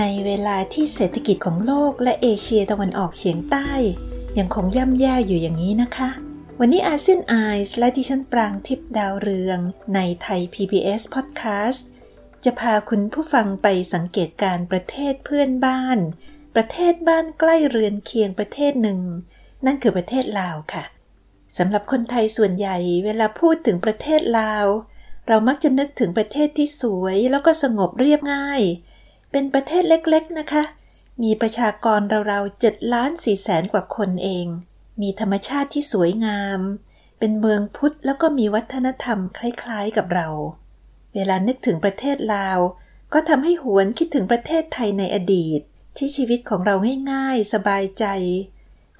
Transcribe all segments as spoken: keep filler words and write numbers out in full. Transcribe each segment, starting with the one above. ในเวลาที่เศรษฐกิจของโลกและเอเชียตะวันออกเฉียงใต้ยังคงย่ำแย่อยู่อย่างนี้นะคะวันนี้ อาเซียน Eyes และดิฉันปรางทิพย์ดาวเรืองในไทย พี บี เอส Podcast จะพาคุณผู้ฟังไปสังเกตการประเทศเพื่อนบ้านประเทศบ้านใกล้เรือนเคียงประเทศหนึ่งนั่นคือประเทศลาวค่ะสำหรับคนไทยส่วนใหญ่เวลาพูดถึงประเทศลาวเรามักจะนึกถึงประเทศที่สวยแล้วก็สงบเรียบง่ายเป็นประเทศเล็กๆนะคะมีประชากรราวๆ เจ็ดล้านสี่แสน กว่าคนเองมีธรรมชาติที่สวยงามเป็นเมืองพุทธแล้วก็มีวัฒนธรรมคล้ายๆกับเราเวลานึกถึงประเทศลาวก็ทำให้หวนคิดถึงประเทศไทยในอดีตที่ชีวิตของเราง่ายๆสบายใจ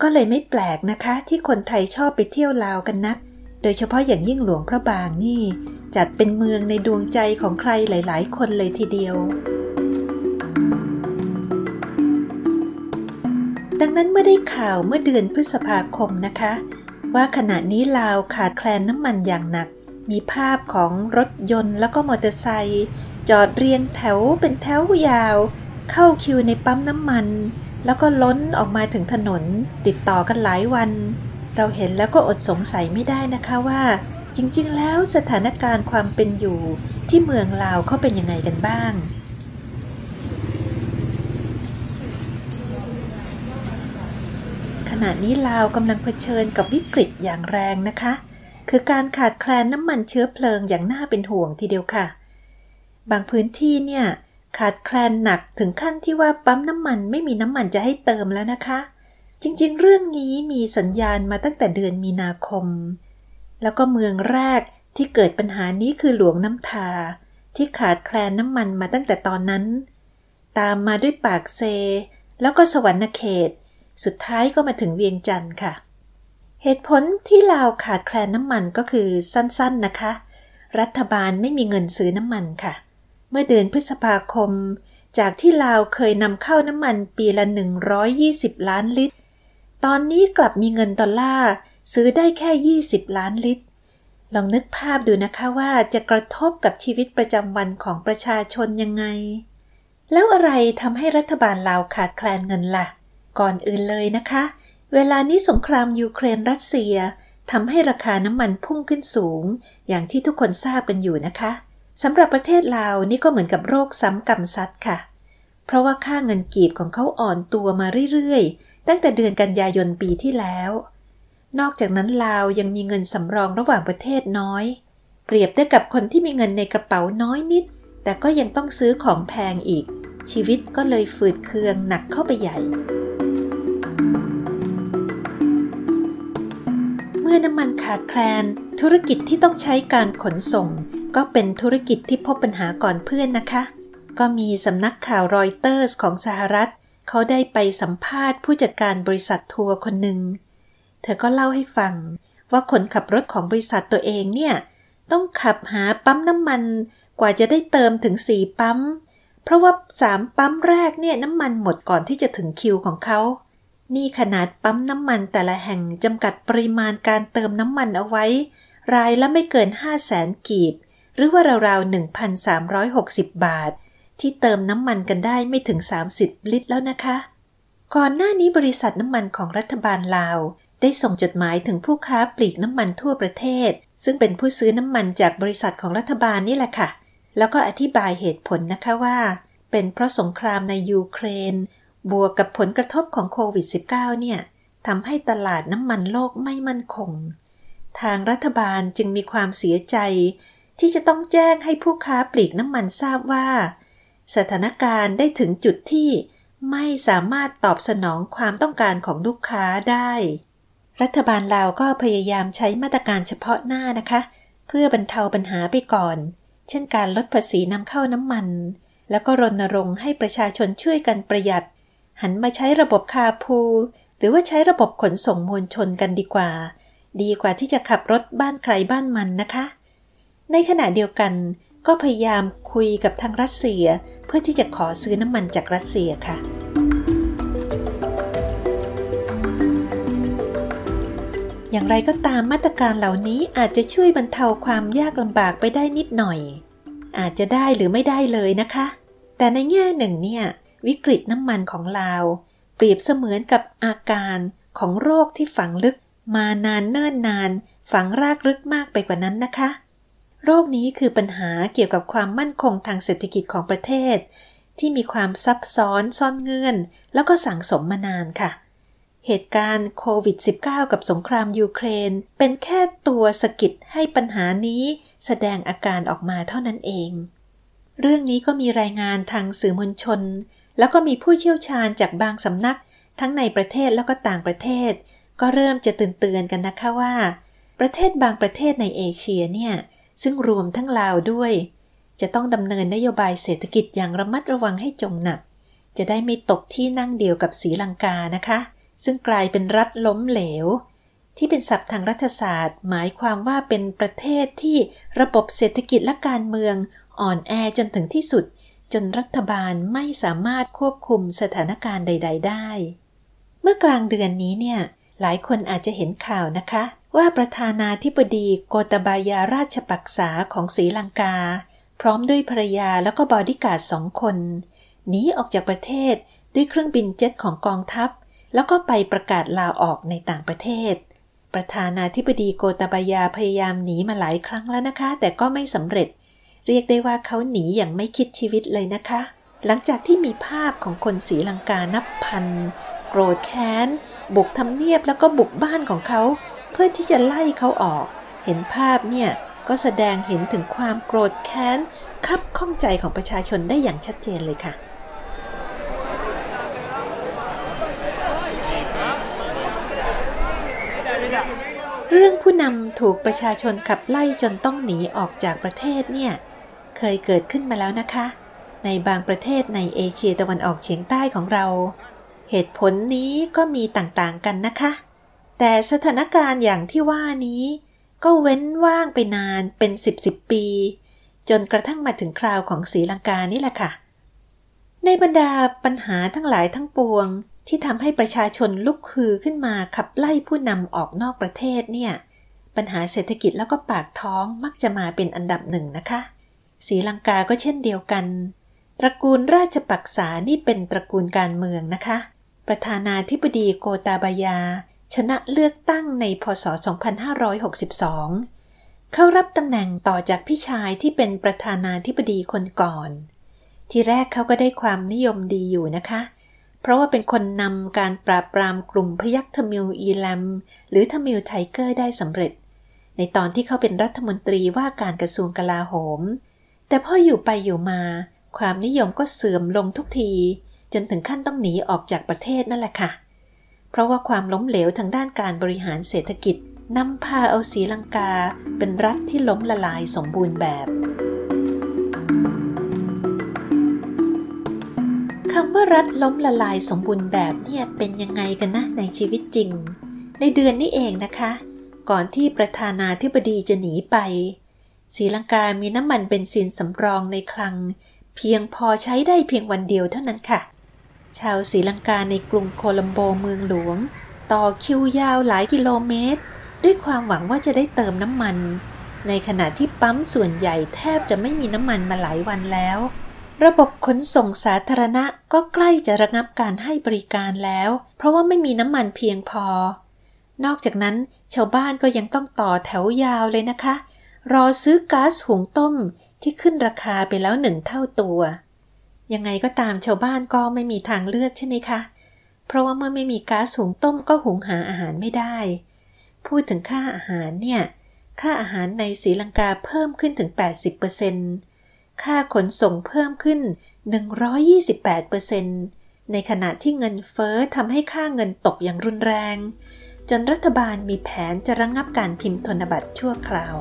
ก็เลยไม่แปลกนะคะที่คนไทยชอบไปเที่ยวลาวกันนักโดยเฉพาะอย่างยิ่งหลวงพระบางนี่จัดเป็นเมืองในดวงใจของใครหลายๆคนเลยทีเดียวดังนั้นเมื่อได้ข่าวเมื่อเดือนพฤษภาคมนะคะว่าขณะนี้ลาวขาดแคลนน้ำมันอย่างหนักมีภาพของรถยนต์แล้วก็มอเตอร์ไซค์จอดเรียงแถวเป็นแถวยาวเข้าคิวในปั๊มน้ำมันแล้วก็ล้นออกมาถึงถนนติดต่อกันหลายวันเราเห็นแล้วก็อดสงสัยไม่ได้นะคะว่าจริงๆแล้วสถานการณ์ความเป็นอยู่ที่เมืองลาวเขาเป็นยังไงกันบ้างขณะนี้ลาวกำลังเผชิญกับวิกฤตอย่างแรงนะคะคือการขาดแคลนน้ำมันเชื้อเพลิงอย่างน่าเป็นห่วงทีเดียวค่ะบางพื้นที่เนี่ยขาดแคลนหนักถึงขั้นที่ว่าปั๊มน้ำมันไม่มีน้ำมันจะให้เติมแล้วนะคะจริงๆเรื่องนี้มีสัญญาณมาตั้งแต่เดือนมีนาคมแล้วก็เมืองแรกที่เกิดปัญหานี้คือหลวงน้ำทาที่ขาดแคลนน้ำมันมาตั้งแต่ตอนนั้นตามมาด้วยปากเซแล้วก็สวรรณเขตสุดท้ายก็มาถึงเวียงจันทร์ค่ะเหตุผลที่ลาวขาดแคลนน้ำมันก็คือสั้นๆนะคะรัฐบาลไม่มีเงินซื้อน้ำมันค่ะเมื่อเดือนพฤษภาคมจากที่ลาวเคยนำเข้าน้ำมันปีละหนึ่งร้อยยี่สิบล้านลิตรตอนนี้กลับมีเงินดอลลาร์ซื้อได้แค่ยี่สิบล้านลิตรลองนึกภาพดูนะคะว่าจะกระทบกับชีวิตประจำวันของประชาชนยังไงแล้วอะไรทำให้รัฐบาลลาวขาดแคลนเงินล่ะก่อนอื่นเลยนะคะเวลานี้สงครามยูเครนรัสเซียทำให้ราคาน้ำมันพุ่งขึ้นสูงอย่างที่ทุกคนทราบกันอยู่นะคะสำหรับประเทศลาวนี่ก็เหมือนกับโรคซ้ำกรรมซัดค่ะเพราะว่าค่าเงินกีบของเขาอ่อนตัวมาเรื่อยๆตั้งแต่เดือนกันยายนปีที่แล้วนอกจากนั้นลาวยังมีเงินสำรองระหว่างประเทศน้อยเปรียบได้กับคนที่มีเงินในกระเป๋าน้อยนิดแต่ก็ยังต้องซื้อของแพงอีกชีวิตก็เลยฝืดเคืองหนักเข้าไปใหญ่เมื่อน้ำมันขาดแคลนธุรกิจที่ต้องใช้การขนส่งก็เป็นธุรกิจที่พบปัญหาก่อนเพื่อนนะคะก็มีสำนักข่าวรอยเตอร์สของสหรัฐเขาได้ไปสัมภาษณ์ผู้จัดการบริษัททัวร์คนหนึ่งเธอก็เล่าให้ฟังว่าคนขับรถของบริษัทตัวเองเนี่ยต้องขับหาปั๊มน้ำมันกว่าจะได้เติมถึงสี่ปั๊มเพราะว่าสามปั๊มแรกเนี่ยน้ำมันหมดก่อนที่จะถึงคิวของเขานี่ขนาดปั๊มน้ำมันแต่ละแห่งจำกัดปริมาณการเติมน้ำมันเอาไว้รายละไม่เกิน ห้าแสนกีบหรือว่าราวๆ หนึ่งพันสามร้อยหกสิบบาทที่เติมน้ำมันกันได้ไม่ถึงสามสิบลิตรแล้วนะคะก่อนหน้านี้บริษัทน้ำมันของรัฐบาลลาวได้ส่งจดหมายถึงผู้ค้าปลีกน้ำมันทั่วประเทศซึ่งเป็นผู้ซื้อน้ำมันจากบริษัทของรัฐบาลนี่แหละค่ะแล้วก็อธิบายเหตุผลนะคะว่าเป็นเพราะสงครามในยูเครนบวกกับผลกระทบของโควิด สิบเก้า เนี่ยทำให้ตลาดน้ำมันโลกไม่มั่นคงทางรัฐบาลจึงมีความเสียใจที่จะต้องแจ้งให้ผู้ค้าปลีกน้ำมันทราบว่าสถานการณ์ได้ถึงจุดที่ไม่สามารถตอบสนองความต้องการของลูกค้าได้รัฐบาลลาวก็พยายามใช้มาตรการเฉพาะหน้านะคะเพื่อบรรเทาปัญหาไปก่อนเช่นการลดภาษีนำเข้าน้ำมันแล้วก็รณรงค์ให้ประชาชนช่วยกันประหยัด หันมาใช้ระบบคาร์พูลหรือว่าใช้ระบบขนส่งมวลชนกันดีกว่าดีกว่าที่จะขับรถบ้านใครบ้านมันนะคะในขณะเดียวกันก็พยายามคุยกับทางรัสเซียเพื่อที่จะขอซื้อน้ำมันจากรัสเซียค่ะอย่างไรก็ตามมาตรการเหล่านี้อาจจะช่วยบรรเทาความยากลำบากไปได้นิดหน่อยอาจจะได้หรือไม่ได้เลยนะคะแต่ในแง่หนึ่งเนี่ยวิกฤตน้ำมันของลาวเปรียบเสมือนกับอาการของโรคที่ฝังลึกมานานเนิ่นนานฝังรากลึกมากไปกว่านั้นนะคะโรคนี้คือปัญหาเกี่ยวกับความมั่นคงทางเศรษฐกิจของประเทศที่มีความซับซ้อนซ่อนเงื่อนแล้วก็สั่งสมมานานค่ะเหตุการณ์โควิด สิบเก้า กับสงครามยูเครนเป็นแค่ตัวสะกิดให้ปัญหานี้แสดงอาการออกมาเท่านั้นเองเรื่องนี้ก็มีรายงานทางสื่อมวลชนแล้วก็มีผู้เชี่ยวชาญจากบางสำนักทั้งในประเทศแล้วก็ต่างประเทศก็เริ่มจะเตือนๆกันนะคะว่าประเทศบางประเทศในเอเชียเนี่ยซึ่งรวมทั้งลาวด้วยจะต้องดำเนินนโยบายเศรษฐกิจอย่างระมัดระวังให้จงหนักจะได้ไม่ตกที่นั่งเดียวกับศรีลังกานะคะซึ่งกลายเป็นรัฐล้มเหลวที่เป็นศัพท์ทางรัฐศาสตร์หมายความว่าเป็นประเทศที่ระบบเศรษฐกิจและการเมืองอ่อนแอจนถึงที่สุดจนรัฐบาลไม่สามารถควบคุมสถานการณ์ใดๆได้เมื่อกลางเดือนนี้เนี่ยหลายคนอาจจะเห็นข่าวนะคะว่าประธานาธิบดีโกตบายาราชปักษาของศรีลังกาพร้อมด้วยภรรยาแล้วก็บอดี้การ์ดสองคนหนีออกจากประเทศด้วยเครื่องบินเจ็ตของกองทัพแล้วก็ไปประกาศลาออกในต่างประเทศประธานาธิบดีโกตบายาพยายามหนีมาหลายครั้งแล้วนะคะแต่ก็ไม่สำเร็จเรียกได้ว่าเขาหนีอย่างไม่คิดชีวิตเลยนะคะหลังจากที่มีภาพของคนศรีลังกานับพันโกรธแค้นบุกทำเนียบแล้วก็บุกบ้านของเขาเพื่อที่จะไล่เขาออกเห็นภาพเนี่ยก็แสดงเห็นถึงความโกรธแค้นคับข้องใจของประชาชนได้อย่างชัดเจนเลยค่ะเรื่องผู้นำถูกประชาชนขับไล่จนต้องหนีออกจากประเทศเนี่ยเคยเกิดขึ้นมาแล้วนะคะในบางประเทศในเอเชียตะวันออกเฉียงใต้ของเราเหตุผลนี้ก็มีต่างๆกันนะคะแต่สถานการณ์อย่างที่ว่านี้ก็เว้นว่างไปนานเป็นสิบ สิบปีจนกระทั่งมาถึงคราวของศรีลังกานี่แหละค่ะในบรรดาปัญหาทั้งหลายทั้งปวงที่ทำให้ประชาชนลุกฮือขึ้นมาขับไล่ผู้นำออกนอกประเทศเนี่ยปัญหาเศรษฐกิจแล้วก็ปากท้องมักจะมาเป็นอันดับหนึ่งนะคะศรีลังกาก็เช่นเดียวกันตระกูลราชปักษานี่เป็นตระกูลการเมืองนะคะประธานาธิบดีโกตาบายาชนะเลือกตั้งในพ.ศ. สองพันห้าร้อยหกสิบสองเข้ารับตำแหน่งต่อจากพี่ชายที่เป็นประธานาธิบดีคนก่อนทีแรกเขาก็ได้ความนิยมดีอยู่นะคะเพราะว่าเป็นคนนำการปราบปรามกลุ่มพยัคฆ์ทมิฬอีลัมหรือทมิฬไทเกอร์ได้สำเร็จในตอนที่เขาเป็นรัฐมนตรีว่าการกระทรวงกลาโหมแต่พออยู่ไปอยู่มาความนิยมก็เสื่อมลงทุกทีจนถึงขั้นต้องหนีออกจากประเทศนั่นแหละค่ะเพราะว่าความล้มเหลวทางด้านการบริหารเศรษฐกิจนำพาเอาศรีลังกาเป็นรัฐที่ล้มละลายสมบูรณ์แบบคำว่ารัฐล้มละลายสมบูรณ์แบบเนี่ยเป็นยังไงกันนะในชีวิตจริงในเดือนนี้เองนะคะก่อนที่ประธานาธิบดีจะหนีไปศรีลังกามีน้ำมันเบนซินสำรองในคลังเพียงพอใช้ได้เพียงวันเดียวเท่านั้นค่ะชาวศรีลังกาในกรุงโคลัมโบเมืองหลวงต่อคิวยาวหลายกิโลเมตรด้วยความหวังว่าจะได้เติมน้ำมันในขณะที่ปั๊มส่วนใหญ่แทบจะไม่มีน้ำมันมาหลายวันแล้วระบบขนส่งสาธารณะก็ใกล้จะระงับการให้บริการแล้วเพราะว่าไม่มีน้ำมันเพียงพอนอกจากนั้นชาวบ้านก็ยังต้องต่อแถวยาวเลยนะคะรอซื้อก๊าซหุงต้มที่ขึ้นราคาไปแล้วหนึ่งเท่าตัวยังไงก็ตามชาวบ้านก็ไม่มีทางเลือกใช่ไหมคะเพราะว่าเมื่อไม่มีก๊าซหุงต้มก็หุงหาอาหารไม่ได้พูดถึงค่าอาหารเนี่ยค่าอาหารในศรีลังกาเพิ่มขึ้นถึง แปดสิบเปอร์เซ็นต์ ค่าขนส่งเพิ่มขึ้น หนึ่งร้อยยี่สิบแปดเปอร์เซ็นต์ ในขณะที่เงินเฟ้อทำให้ค่าเงินตกอย่างรุนแรงจนรัฐบาลมีแผนจะระงับการพิมพ์ธนบัตรชั่วคราว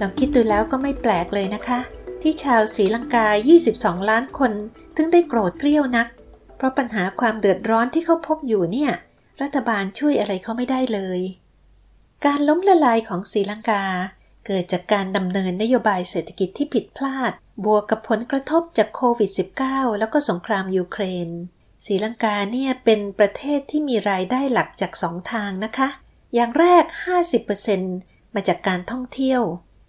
ลองคิดดูแล้วก็ไม่แปลกเลยนะคะ ที่ชาวศรีลังกายี่สิบสองล้านคนถึงได้โกรธเกรี้ยวนักเพราะปัญหาความเดือดร้อนที่เขาพบอยู่เนี่ยรัฐบาลช่วยอะไรเขาไม่ได้เลยการล้มละลายของศรีลังกาเกิดจากการดำเนินนโยบายเศรษฐกิจที่ผิดพลาดบวกกับผลกระทบจากโควิด สิบเก้า แล้วก็สงครามยูเครนศรีลังกาเนี่ยเป็นประเทศที่มีรายได้หลักจากสองทางนะคะอย่างแรก ห้าสิบเปอร์เซ็นต์ มาจากการท่องเที่ยว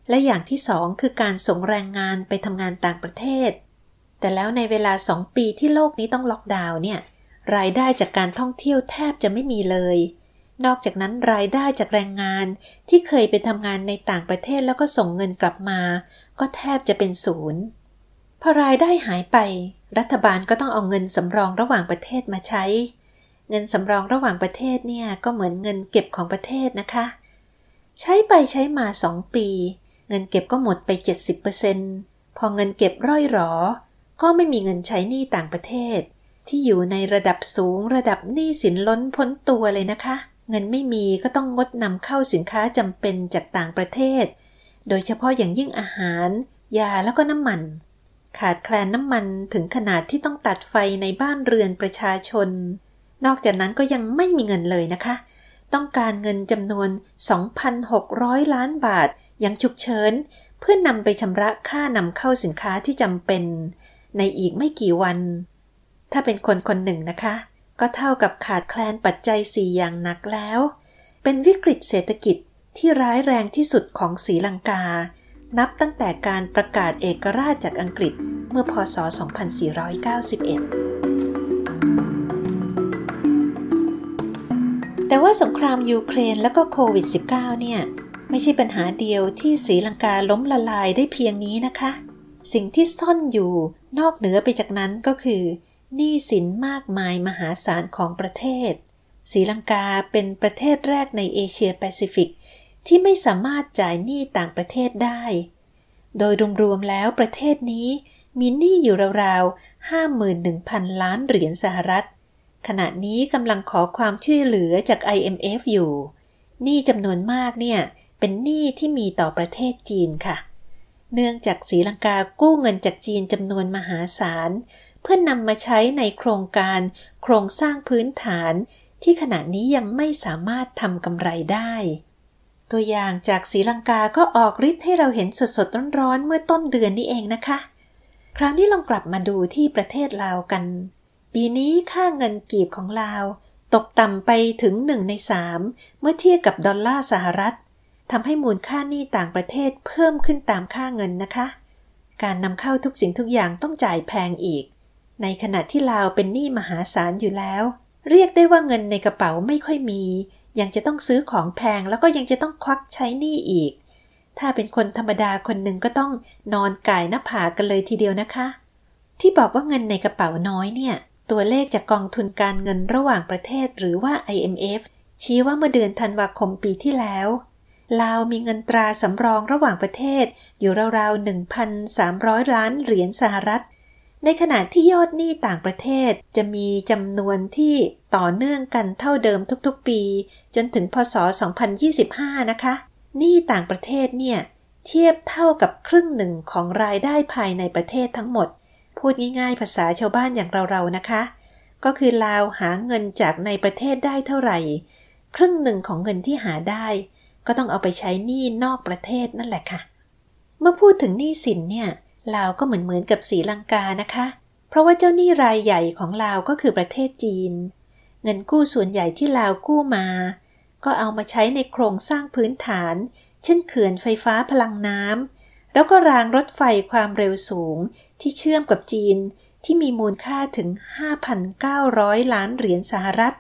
และอย่างที่สองคือการส่งแรงงานไปทำงานต่างประเทศแต่แล้วในเวลาสองปีที่โลกนี้ต้องล็อกดาวน์เนี่ยรายได้จากการท่องเที่ยวแทบจะไม่มีเลยนอกจากนั้นรายได้จากแรงงานที่เคยไปทำงานในต่างประเทศแล้วก็ส่งเงินกลับมาก็แทบจะเป็นศูนย์พอรายได้หายไปรัฐบาลก็ต้องเอาเงินสำรองระหว่างประเทศมาใช้เงินสำรองระหว่างประเทศเนี่ยก็เหมือนเงินเก็บของประเทศนะคะใช้ไปใช้มาสองปีเงินเก็บก็หมดไป เจ็ดสิบเปอร์เซ็นต์ พอเงินเก็บร่อยหรอก็ไม่มีเงินใช้หนี้ต่างประเทศที่อยู่ในระดับสูงระดับหนี้สินล้นพ้นตัวเลยนะคะเงินไม่มีก็ต้องงดนำเข้าสินค้าจำเป็นจากต่างประเทศโดยเฉพาะอย่างยิ่งอาหารยาแล้วก็น้ำมันขาดแคลนน้ำมันถึงขนาดที่ต้องตัดไฟในบ้านเรือนประชาชนนอกจากนั้นก็ยังไม่มีเงินเลยนะคะต้องการเงินจำนวน สองพันหกร้อยล้านบาทอย่างฉุกเฉินเพื่อนำไปชำระค่านำเข้าสินค้าที่จำเป็นในอีกไม่กี่วันถ้าเป็นคนคนหนึ่งนะคะก็เท่ากับขาดแคลนปัจจัยสี่อย่างหนักแล้วเป็นวิกฤตเศรษฐกิจที่ร้ายแรงที่สุดของศรีลังกานับตั้งแต่การประกาศเอกราชจากอังกฤษเมื่อพ.ศ. สองพันสี่ร้อยเก้าสิบเอ็ดแต่ว่าสงครามยูเครนและก็โควิด สิบเก้า เนี่ยไม่ใช่ปัญหาเดียวที่ศรีลังกาล้มละลายได้เพียงนี้นะคะสิ่งที่ซ่อนอยู่นอกเหนือไปจากนั้นก็คือหนี้สินมากมายมหาศาลของประเทศศรีลังกาเป็นประเทศแรกในเอเชียแปซิฟิกที่ไม่สามารถจ่ายหนี้ต่างประเทศได้โดยรวมๆแล้วประเทศนี้มีหนี้อยู่ราวๆ ห้าหมื่นหนึ่งพันล้านเหรียญสหรัฐขณะนี้กำลังขอความช่วยเหลือจาก ไอ เอ็ม เอฟ อยู่หนี้จำนวนมากเนี่ยเป็นหนี้ที่มีต่อประเทศจีนค่ะเนื่องจากศรีลังกากู้เงินจากจีนจำนวนมหาศาลเพื่อนำมาใช้ในโครงการโครงสร้างพื้นฐานที่ขณะนี้ยังไม่สามารถทำกำไรได้ตัวอย่างจากศรีลังกาก็ออกฤทธิ์ให้เราเห็นสดๆร้อนๆเมื่อต้นเดือนนี้เองนะคะคราวนี้ลองกลับมาดูที่ประเทศลาวกันปีนี้ค่าเงินกีบของลาวตกต่ำไปถึงหนึ่งในสามเมื่อเทียบกับดอลลาร์สหรัฐทำให้มูลค่าหนี้ต่างประเทศเพิ่มขึ้นตามค่าเงินนะคะการนำเข้าทุกสิ่งทุกอย่างต้องจ่ายแพงอีกในขณะที่ลาวเป็นหนี้มหาศาลอยู่แล้วเรียกได้ว่าเงินในกระเป๋าไม่ค่อยมียังจะต้องซื้อของแพงแล้วก็ยังจะต้องควักใช้หนี้อีกถ้าเป็นคนธรรมดาคนหนึ่งก็ต้องนอนก่ายหน้าผากกันเลยทีเดียวนะคะที่บอกว่าเงินในกระเป๋าน้อยเนี่ยตัวเลขจากกองทุนการเงินระหว่างประเทศหรือว่า ไอ เอ็ม เอฟ ชี้ว่าเมื่อเดือนธันวาคมปีที่แล้วลาวมีเงินตราสำรองระหว่างประเทศอยู่ราวๆ หนึ่งพันสามร้อยล้านเหรียญสหรัฐในขณะที่ยอดหนี้ต่างประเทศจะมีจำนวนที่ต่อเนื่องกันเท่าเดิมทุกๆปีจนถึงพ.ศ. สองพันยี่สิบห้านะคะหนี้ต่างประเทศเนี่ยเทียบเท่ากับครึ่งหนึ่งของรายได้ภายในประเทศทั้งหมดพูดง่ายๆภาษาชาวบ้านอย่างเราๆนะคะก็คือลาวหาเงินจากในประเทศได้เท่าไหร่ครึ่งหนึ่งของเงินที่หาได้ก็ต้องเอาไปใช้หนี้นอกประเทศนั่นแหละค่ะเมื่อพูดถึงหนี้สินเนี่ยลาวก็เหมือนๆกับศรีลังกานะคะเพราะว่าเจ้าหนี้รายใหญ่ของลาวก็คือประเทศจีนเงินกู้ส่วนใหญ่ที่ลาวกู้มาก็เอามาใช้ในโครงสร้างพื้นฐานเช่นเขื่อนไฟฟ้าพลังน้ำแล้วก็รางรถไฟความเร็วสูงที่เชื่อมกับจีนที่มีมูลค่าถึง ห้าพันเก้าร้อยล้านเหรียญสหรัฐ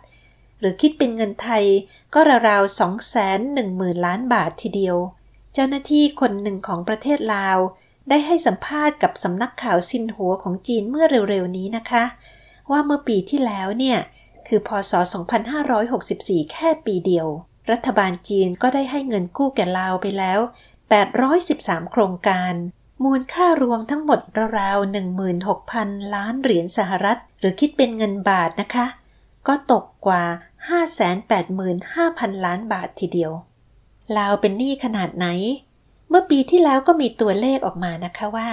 หรือคิดเป็นเงินไทยก็ราวๆ สองแสนหนึ่งหมื่นล้านบาททีเดียวเจ้าหน้าที่คนหนึ่งของประเทศลาวได้ให้สัมภาษณ์กับสำนักข่าวซินหัวของจีนเมื่อเร็วๆนี้นะคะว่าเมื่อปีที่แล้วเนี่ยคือพ.ศ. สองพันห้าร้อยหกสิบสี่แค่ปีเดียวรัฐบาลจีนก็ได้ให้เงินกู้แก่ลาวไปแล้วแปดร้อยสิบสามโครงการมูลค่ารวมทั้งหมดราวๆ หนึ่งหมื่นหกพันล้านเหรียญสหรัฐหรือคิดเป็นเงินบาทนะคะก็ตกกว่า ห้าแสนแปดหมื่นห้าพันล้านบาททีเดียวลาวเป็นหนี้ขนาดไหนเมื่อปีที่แล้วก็มีตัวเลขออกมานะคะว่า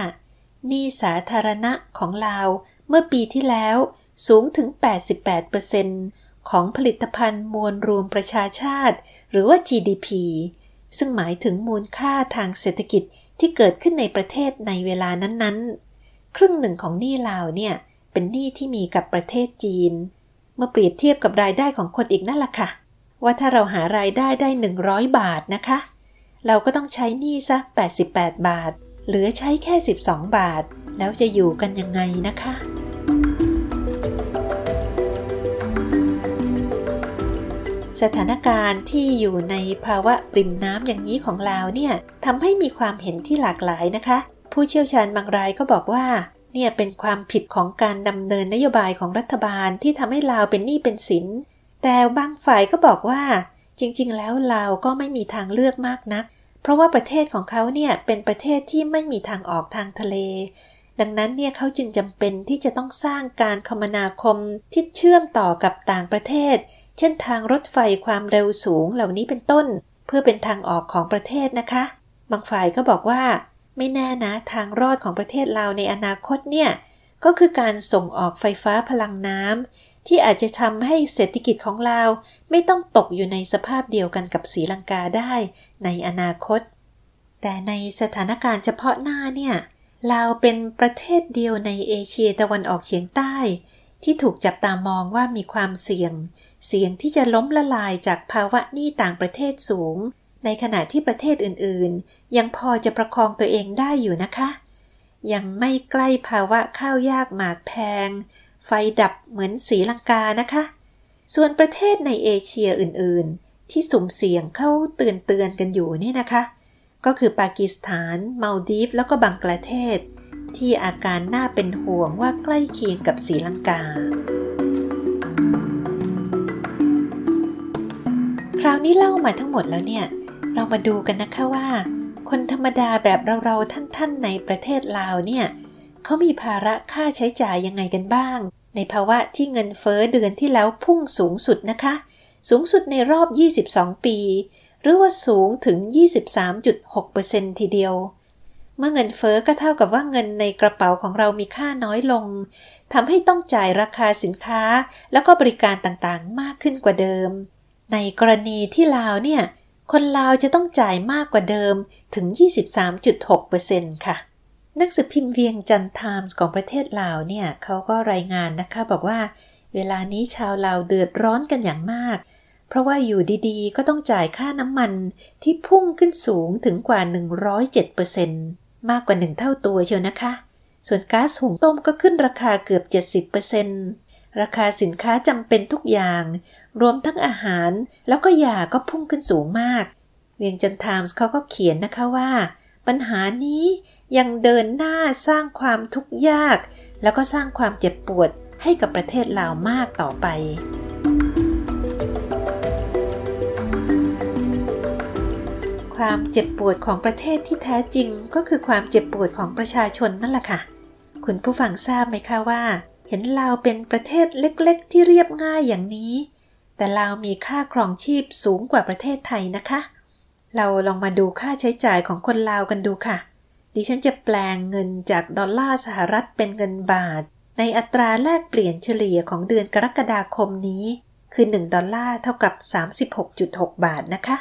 หนี้สาธารณะของลาวเมื่อปีที่แล้วสูงถึง แปดสิบแปดเปอร์เซ็นต์ ของผลิตภัณฑ์มวลรวมประชาชาติหรือว่า จี ดี พี ซึ่งหมายถึงมูลค่าทางเศรษฐกิจที่เกิดขึ้นในประเทศในเวลานั้นๆครึ่งหนึ่งของหนี้ลาวเนี่ยเป็นหนี้ที่มีกับประเทศจีนเมื่อเปรียบเทียบกับรายได้ของคนอีกนั่นแหละค่ะว่าถ้าเราหารายได้ได้หนึ่งร้อยบาทนะคะเราก็ต้องใช้หนี้ซะแปดสิบแปดบาทเหลือใช้แค่สิบสองบาทแล้วจะอยู่กันยังไงนะคะสถานการณ์ที่อยู่ในภาวะปริ่มน้ำอย่างนี้ของลาวเนี่ยทำให้มีความเห็นที่หลากหลายนะคะผู้เชี่ยวชาญบางรายก็บอกว่าเนี่ยเป็นความผิดของการดำเนินนโยบายของรัฐบาลที่ทำให้ลาวเป็นหนี้เป็นสินแต่บางฝ่ายก็บอกว่าจริงๆแล้วลาวก็ไม่มีทางเลือกมากนักเพราะว่าประเทศของเขาเนี่ยเป็นประเทศที่ไม่มีทางออกทางทะเลดังนั้นเนี่ยเขาจึงจำเป็นที่จะต้องสร้างการคมนาคมที่เชื่อมต่อกับต่างประเทศเช่นทางรถไฟความเร็วสูงเหล่านี้เป็นต้นเพื่อเป็นทางออกของประเทศนะคะบางฝ่ายก็บอกว่าไม่แน่นะทางรอดของประเทศลาวในอนาคตเนี่ยก็คือการส่งออกไฟฟ้าพลังน้ำที่อาจจะทำให้เศรษฐกิจของลาวไม่ต้องตกอยู่ในสภาพเดียวกันกับศรีลังกาได้ในอนาคตแต่ในสถานการณ์เฉพาะหน้าเนี่ยลาวเป็นประเทศเดียวในเอเชียตะวันออกเฉียงใต้ที่ถูกจับตามองว่ามีความเสี่ยงเสี่ยงที่จะล้มละลายจากภาวะหนี้ต่างประเทศสูงในขณะที่ประเทศอื่นๆยังพอจะประคองตัวเองได้อยู่นะคะยังไม่ใกล้ภาวะข้าวยากหมากแพงไฟดับเหมือนศรีลังกานะคะส่วนประเทศในเอเชียอื่นๆที่สุ่มเสี่ยงเข้าเตือนๆกันอยู่นี่นะคะก็คือปากีสถานมัลดีฟแล้วก็บังกลาเทศที่อาการน่าเป็นห่วงว่าใกล้เคียงกับศรีลังกาคราวนี้เล่ามาทั้งหมดแล้วเนี่ยเรามาดูกันนะคะว่าคนธรรมดาแบบเราๆท่านๆในประเทศลาวเนี่ยเขามีภาระค่าใช้จ่ายยังไงกันบ้างในภาวะที่เงินเฟ้อเดือนที่แล้วพุ่งสูงสุดนะคะสูงสุดในรอบยี่สิบสองปีหรือว่าสูงถึง ยี่สิบสามจุดหกเปอร์เซ็นต์ ทีเดียวเมื่อเงินเฟ้อก็เท่ากับว่าเงินในกระเป๋าของเรามีค่าน้อยลงทำให้ต้องจ่ายราคาสินค้าแล้วก็บริการต่างๆมากขึ้นกว่าเดิมในกรณีที่ลาวเนี่ยคนลาวจะต้องจ่ายมากกว่าเดิมถึง ยี่สิบสามจุดหกเปอร์เซ็นต์ ค่ะนักสืบพิมพ์เวียงจันทร์ไทมส์ของประเทศลาวเนี่ยเขาก็รายงานนะคะบอกว่าเวลานี้ชาวลาวเดือดร้อนกันอย่างมากเพราะว่าอยู่ดีๆก็ต้องจ่ายค่าน้ำมันที่พุ่งขึ้นสูงถึงกว่า หนึ่งร้อยเจ็ดเปอร์เซ็นต์ มากกว่าหนึ่งเท่าตัวเชียวนะคะส่วนก๊าซหุงต้มก็ขึ้นราคาเกือบ เจ็ดสิบเปอร์เซ็นต์ ราคาสินค้าจำเป็นทุกอย่างรวมทั้งอาหารแล้วก็ยาก็พุ่งขึ้นสูงมากเวียงจันทร์ไทมส์เขาก็เขียนนะคะว่าปัญหานี้ยังเดินหน้าสร้างความทุกข์ยากแล้วก็สร้างความเจ็บปวดให้กับประเทศลาวมากต่อไปความเจ็บปวดของประเทศที่แท้จริงก็คือความเจ็บปวดของประชาชนนั่นแหละค่ะคุณผู้ฟังทราบไหมคะว่าเห็นลาวเป็นประเทศเล็กๆที่เรียบง่ายอย่างนี้แต่ลาวมีค่าครองชีพสูงกว่าประเทศไทยนะคะเราลองมาดูค่าใช้จ่ายของคนลาวกันดูค่ะดิฉันจะแปลงเงินจากดอลลาร์สหรัฐเป็นเงินบาทในอัตราแลกเปลี่ยนเฉลี่ยของเดือนกรกฎาคมนี้คือหนึ่งดอลลาร์เท่ากับ สามสิบหกจุดหก บาทนะคะ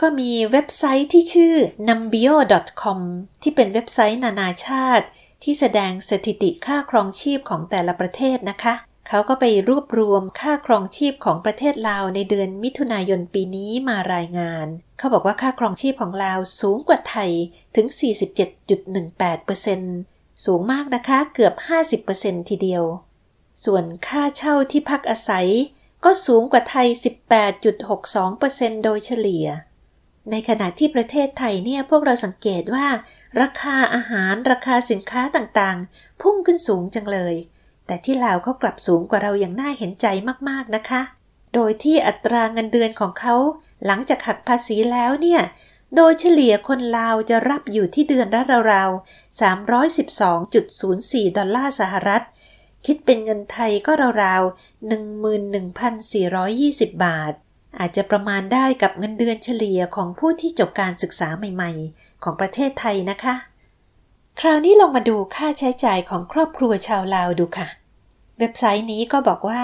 ก็มีเว็บไซต์ที่ชื่อ นัมเบีย ดอท คอม ที่เป็นเว็บไซต์นานาชาติที่แสดงสถิติค่าครองชีพของแต่ละประเทศนะคะเขาก็ไปรวบรวมค่าครองชีพของประเทศลาวในเดือนมิถุนายนปีนี้มารายงานเขาบอกว่าค่าครองชีพของลาวสูงกว่าไทยถึง สี่สิบเจ็ดจุดหนึ่งแปดเปอร์เซ็นต์ สูงมากนะคะเกือบ ห้าสิบเปอร์เซ็นต์ ทีเดียวส่วนค่าเช่าที่พักอาศัยก็สูงกว่าไทย สิบแปดจุดหกสองเปอร์เซ็นต์ โดยเฉลี่ยในขณะที่ประเทศไทยเนี่ยพวกเราสังเกตว่าราคาอาหารราคาสินค้าต่างๆพุ่งขึ้นสูงจังเลยแต่ที่ลาวเขากลับสูงกว่าเราอย่างน่าเห็นใจมากๆนะคะโดยที่อัตราเงินเดือนของเขาหลังจากหักภาษีแล้วเนี่ยโดยเฉลี่ยคนลาวจะรับอยู่ที่เดือนละราวๆ สามร้อยสิบสองจุดศูนย์สี่ ดอลลาร์สหรัฐคิดเป็นเงินไทยก็ราวๆ หนึ่งหมื่นหนึ่งพันสี่ร้อยยี่สิบ บาทอาจจะประมาณได้กับเงินเดือนเฉลี่ยของผู้ที่จบการศึกษาใหม่ๆของประเทศไทยนะคะ คราวนี้ลองมาดูค่าใช้จ่ายของครอบครัวชาวลาวดูค่ะเว็บไซต์นี้ก็บอกว่า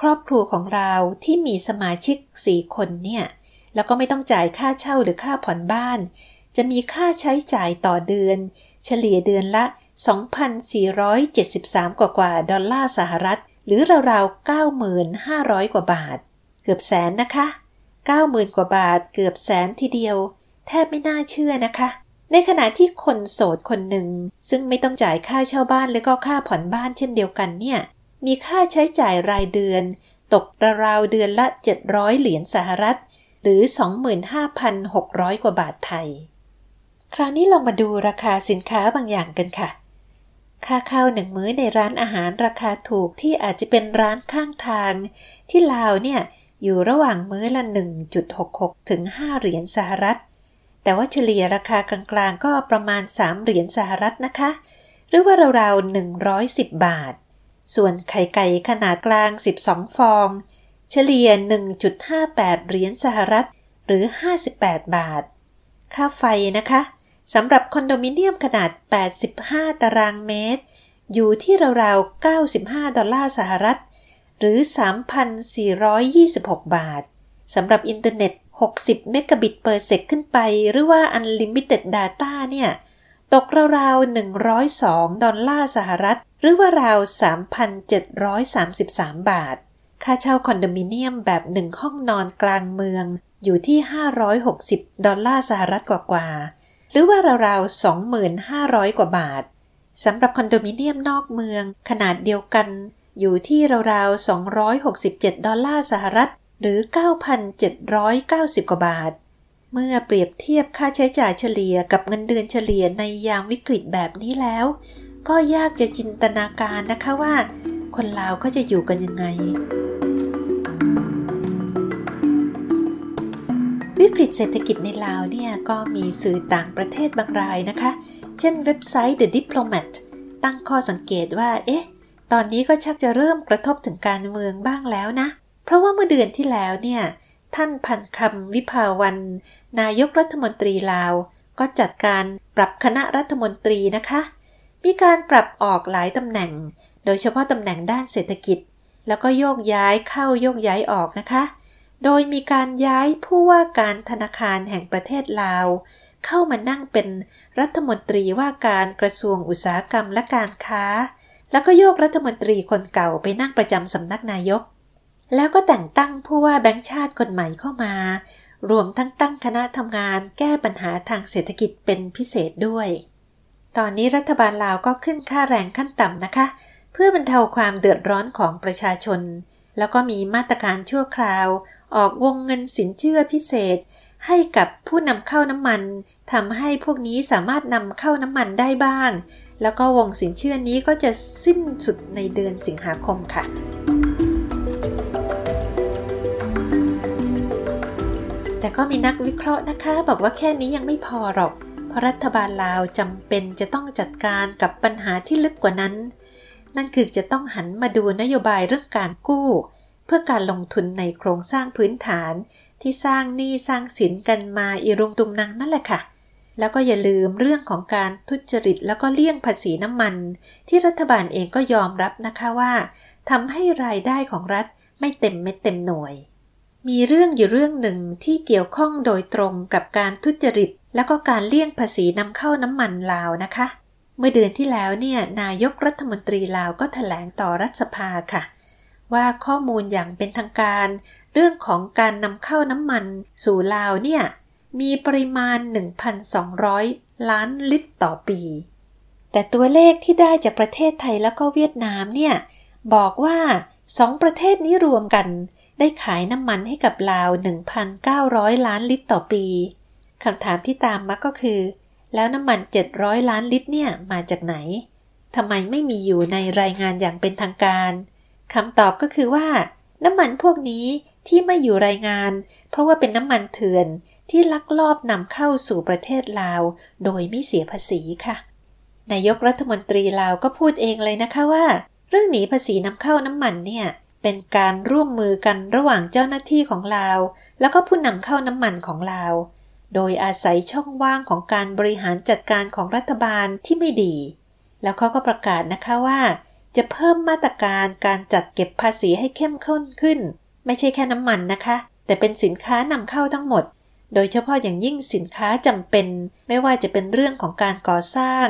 ครอบครัวของเราที่มีสมาชิกสี่คนเนี่ยแล้วก็ไม่ต้องจ่ายค่าเช่าหรือค่าผ่อนบ้านจะมีค่าใช้จ่ายต่อเดือนเฉลี่ยเดือนละ สองพันสี่ร้อยเจ็ดสิบสาม กว่าๆดอลลาร์สหรัฐหรือราวๆ เก้าหมื่นห้าพัน กว่าบาทเกือบแสนนะคะ เก้าหมื่น กว่าบาทเกือบแสนทีเดียวแทบไม่น่าเชื่อนะคะในขณะที่คนโสดคนหนึ่งซึ่งไม่ต้องจ่ายค่าเช่าบ้านหรือก็ค่าผ่อนบ้านเช่นเดียวกันเนี่ยมีค่าใช้จ่ายรายเดือนตกราวๆเดือนละเจ็ดร้อยเหรียญสหรัฐหรือ สองหมื่นห้าพันหกร้อย กว่าบาทไทยคราวนี้ลองมาดูราคาสินค้าบางอย่างกันค่ะค่าข้าวหนึ่งมื้อในร้านอาหารราคาถูกที่อาจจะเป็นร้านข้างทางที่ลาวเนี่ยอยู่ระหว่างมื้อละ หนึ่งจุดหกหก ถึง ห้า เหรียญสหรัฐแต่ว่าเฉลี่ยราคากลางๆก็ประมาณ สาม เหรียญสหรัฐนะคะหรือว่าราวๆหนึ่งร้อยสิบบาทส่วนไข่ไก่ขนาดกลางสิบสองฟองเฉลี่ย หนึ่งจุดห้าแปด เหรียญสหรัฐหรือ ห้าสิบแปด บาทค่าไฟนะคะสำหรับคอนโดมิเนียมขนาดแปดสิบห้าตารางเมตรอยู่ที่ราวๆเก้าสิบห้าดอลลาร์สหรัฐหรือ สามพันสี่ร้อยยี่สิบหก บาทสำหรับอินเทอร์เน็ตหกสิบเมกะบิตเปอร์เซกขึ้นไปหรือว่า Unlimited Data เนี่ยตกราวๆหนึ่งร้อยสองดอลลาร์สหรัฐหรือว่าราว สามพันเจ็ดร้อยสามสิบสาม บาทค่าเช่าคอนโดมิเนียมแบบหนึ่งห้องนอนกลางเมืองอยู่ที่ห้าร้อยหกสิบดอลลาร์สหรัฐกว่าๆหรือว่าราวๆ สองพันห้าร้อย กว่าบาทสำหรับคอนโดมิเนียมนอกเมืองขนาดเดียวกันอยู่ที่ราวๆสองร้อยหกสิบเจ็ดดอลลาร์สหรัฐหรือ เก้าพันเจ็ดร้อยเก้าสิบ กว่าบาทเมื่อเปรียบเทียบค่าใช้จ่ายเฉลี่ยกับเงินเดือนเฉลี่ยในยามวิกฤตแบบนี้แล้วก็ยากจะจินตนาการนะคะว่าคนลาวก็จะอยู่กันยังไงวิกฤตเศรษฐกิจในลาวเนี่ยก็มีสื่อต่างประเทศบางรายนะคะเช่นเว็บไซต์ The Diplomat ตั้งข้อสังเกตว่าเอ๊ะตอนนี้ก็ชักจะเริ่มกระทบถึงการเมืองบ้างแล้วนะเพราะว่าเมื่อเดือนที่แล้วเนี่ยท่านพันคำวิภาวันนายกรัฐมนตรีลาวก็จัดการปรับคณะรัฐมนตรีนะคะมีการปรับออกหลายตำแหน่งโดยเฉพาะตำแหน่งด้านเศรษฐกิจแล้วก็โยกย้ายเข้าโยกย้ายออกนะคะโดยมีการย้ายผู้ว่าการธนาคารแห่งประเทศลาวเข้ามานั่งเป็นรัฐมนตรีว่าการกระทรวงอุตสาหกรรมและการค้าแล้วก็โยกรัฐมนตรีคนเก่าไปนั่งประจำสำนักนายกแล้วก็แต่งตั้งผู้ว่าแบงก์ชาติคนใหม่เข้ามารวมทั้งตั้งคณะทำงานแก้ปัญหาทางเศรษฐกิจเป็นพิเศษด้วยตอนนี้รัฐบาลลาวก็ขึ้นค่าแรงขั้นต่ำนะคะเพื่อบรรเทาความเดือดร้อนของประชาชนแล้วก็มีมาตรการชั่วคราวออกวงเงินสินเชื่อพิเศษให้กับผู้นำเข้าน้ำมันทำให้พวกนี้สามารถนำเข้าน้ำมันได้บ้างแล้วก็วงสินเชื่อนี้ก็จะสิ้นสุดในเดือนสิงหาคมค่ะแต่ก็มีนักวิเคราะห์นะคะบอกว่าแค่นี้ยังไม่พอหรอกเพราะรัฐบาลลาวจำเป็นจะต้องจัดการกับปัญหาที่ลึกกว่านั้นนั่นคือจะต้องหันมาดูนโยบายเรื่องการกู้เพื่อการลงทุนในโครงสร้างพื้นฐานที่สร้างหนี้สร้างสินกันมาอีรุงตุงนังนั่นแหละค่ะแล้วก็อย่าลืมเรื่องของการทุจริตแล้วก็เลี่ยงภาษีน้ำมันที่รัฐบาลเองก็ยอมรับนะคะว่าทำให้รายได้ของรัฐไม่เต็มเม็ดเต็มหน่วยมีเรื่องอยู่เรื่องหนึ่งที่เกี่ยวข้องโดยตรงกับการทุจริตและก็การเลี่ยงภาษีนำเข้าน้ำมันลาวนะคะเมื่อเดือนที่แล้วเนี่ยนายกรัฐมนตรีลาวก็แถลงต่อรัฐสภาค่ะว่าข้อมูลอย่างเป็นทางการเรื่องของการนำเข้าน้ำมันสู่ลาวเนี่ยมีปริมาณ หนึ่งพันสองร้อย ล้านลิตรต่อปีแต่ตัวเลขที่ได้จากประเทศไทยแล้วก็เวียดนามเนี่ยบอกว่าสองประเทศนี้รวมกันได้ขายน้ำมันให้กับลาว หนึ่งพันเก้าร้อย ล้านลิตรต่อปีคำถามที่ตามมาก็คือแล้วน้ำมันเจ็ดร้อยล้านลิตรเนี่ยมาจากไหนทำไมไม่มีอยู่ในรายงานอย่างเป็นทางการคำตอบก็คือว่าน้ำมันพวกนี้ที่ไม่อยู่รายงานเพราะว่าเป็นน้ำมันเถื่อนที่ลักลอบนำเข้าสู่ประเทศลาวโดยไม่เสียภาษีค่ะนายกรัฐมนตรีลาวก็พูดเองเลยนะคะว่าเรื่องหนีภาษีนำเข้าน้ำมันเนี่ยเป็นการร่วมมือกันระหว่างเจ้าหน้าที่ของลาวแล้วก็ผู้นำเข้าน้ำมันของลาว โดยอาศัยช่องว่างของการบริหารจัดการของรัฐบาลที่ไม่ดีแล้วเขาก็ประกาศนะคะว่าจะเพิ่มมาตรการการจัดเก็บภาษีให้เข้มข้นขึ้นไม่ใช่แค่น้ำมันนะคะแต่เป็นสินค้านำเข้าทั้งหมดโดยเฉพาะอย่างยิ่งสินค้าจำเป็นไม่ว่าจะเป็นเรื่องของการก่อสร้าง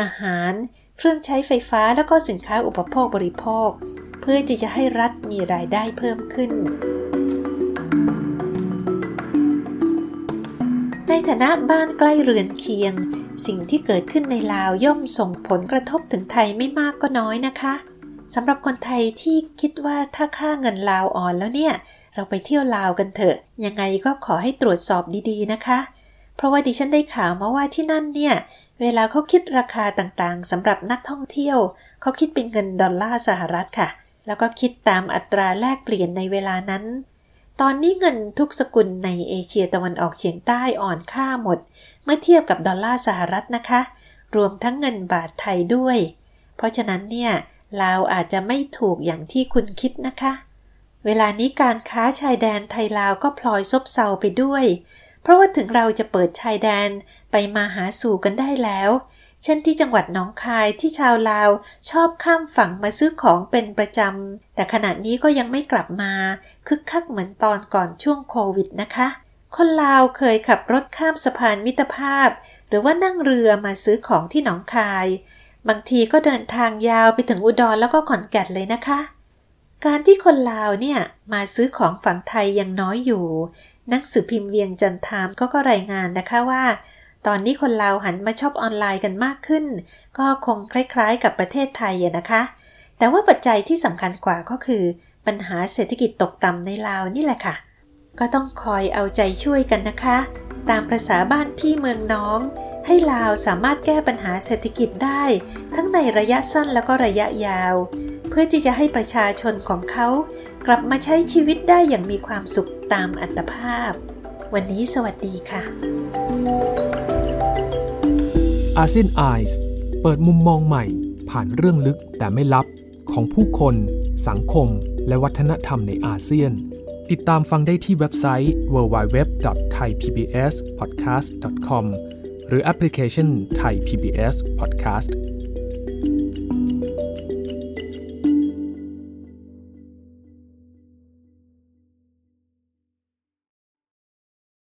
อาหารเครื่องใช้ไฟฟ้าแล้วก็สินค้าอุปโภคบริโภคเพื่อที่จะให้รัฐมีรายได้เพิ่มขึ้นในฐานะบ้านใกล้เรือนเคียงสิ่งที่เกิดขึ้นในลาวย่อมส่งผลกระทบถึงไทยไม่มากก็น้อยนะคะสำหรับคนไทยที่คิดว่าถ้าค่าเงินลาวอ่อนแล้วเนี่ยเราไปเที่ยวลาวกันเถอะยังไงก็ขอให้ตรวจสอบดีๆนะคะเพราะว่าดิฉันได้ข่าวมาว่าที่นั่นเนี่ยเวลาเขาคิดราคาต่างๆสำหรับนักท่องเที่ยวเขาคิดเป็นเงินดอลลาร์สหรัฐค่ะแล้วก็คิดตามอัตราแลกเปลี่ยนในเวลานั้นตอนนี้เงินทุกสกุลในเอเชียตะวันออกเฉียงใต้อ่อนค่าหมดเมื่อเทียบกับดอลลาร์สหรัฐนะคะรวมทั้งเงินบาทไทยด้วยเพราะฉะนั้นเนี่ยลาวอาจจะไม่ถูกอย่างที่คุณคิดนะคะเวลานี้การค้าชายแดนไทยลาวก็พลอยซบเซาไปด้วยเพราะว่าถึงเราจะเปิดชายแดนไปมาหาสู่กันได้แล้วเช่นที่จังหวัดหนองคายที่ชาวลาวชอบข้ามฝั่งมาซื้อของเป็นประจำแต่ขณะนี้ก็ยังไม่กลับมาคึกคักเหมือนตอนก่อนช่วงโควิดนะคะคนลาวเคยขับรถข้ามสะพานมิตรภาพหรือว่านั่งเรือมาซื้อของที่หนองคายบางทีก็เดินทางยาวไปถึงอุดรแล้วก็ขอนแก่นเลยนะคะการที่คนลาวเนี่ยมาซื้อของฝั่งไทยยังน้อยอยู่หนังสือพิมพ์เวียงจันทามก็ก็รายงานนะคะว่าตอนนี้คนลาวหันมาช็อปออนไลน์กันมากขึ้นก็คงคล้ายๆกับประเทศไทยนะคะแต่ว่าปัจจัยที่สำคัญกว่าก็คือปัญหาเศรษฐกิจตกต่ำในลาวนี่แหละค่ะก็ต้องคอยเอาใจช่วยกันนะคะตามประสาบ้านพี่เมืองน้องให้ลาวสามารถแก้ปัญหาเศรษฐกิจได้ทั้งในระยะสั้นแล้วก็ระยะยาวเพื่อที่จะให้ประชาชนของเขากลับมาใช้ชีวิตได้อย่างมีความสุขตามอัตภาพวันนี้สวัสดีค่ะอาเซียนไอส์เปิดมุมมองใหม่ผ่านเรื่องลึกแต่ไม่ลับของผู้คนสังคมและวัฒนธรรมในอาเซียนติดตามฟังได้ที่เว็บไซต์ ดับเบิลยู ดับเบิลยู ดับเบิลยู ดอท ไทย พี บี เอส พอดแคสต์ ดอท คอม หรือแอปพลิเคชัน Thai พี บี เอส Podcast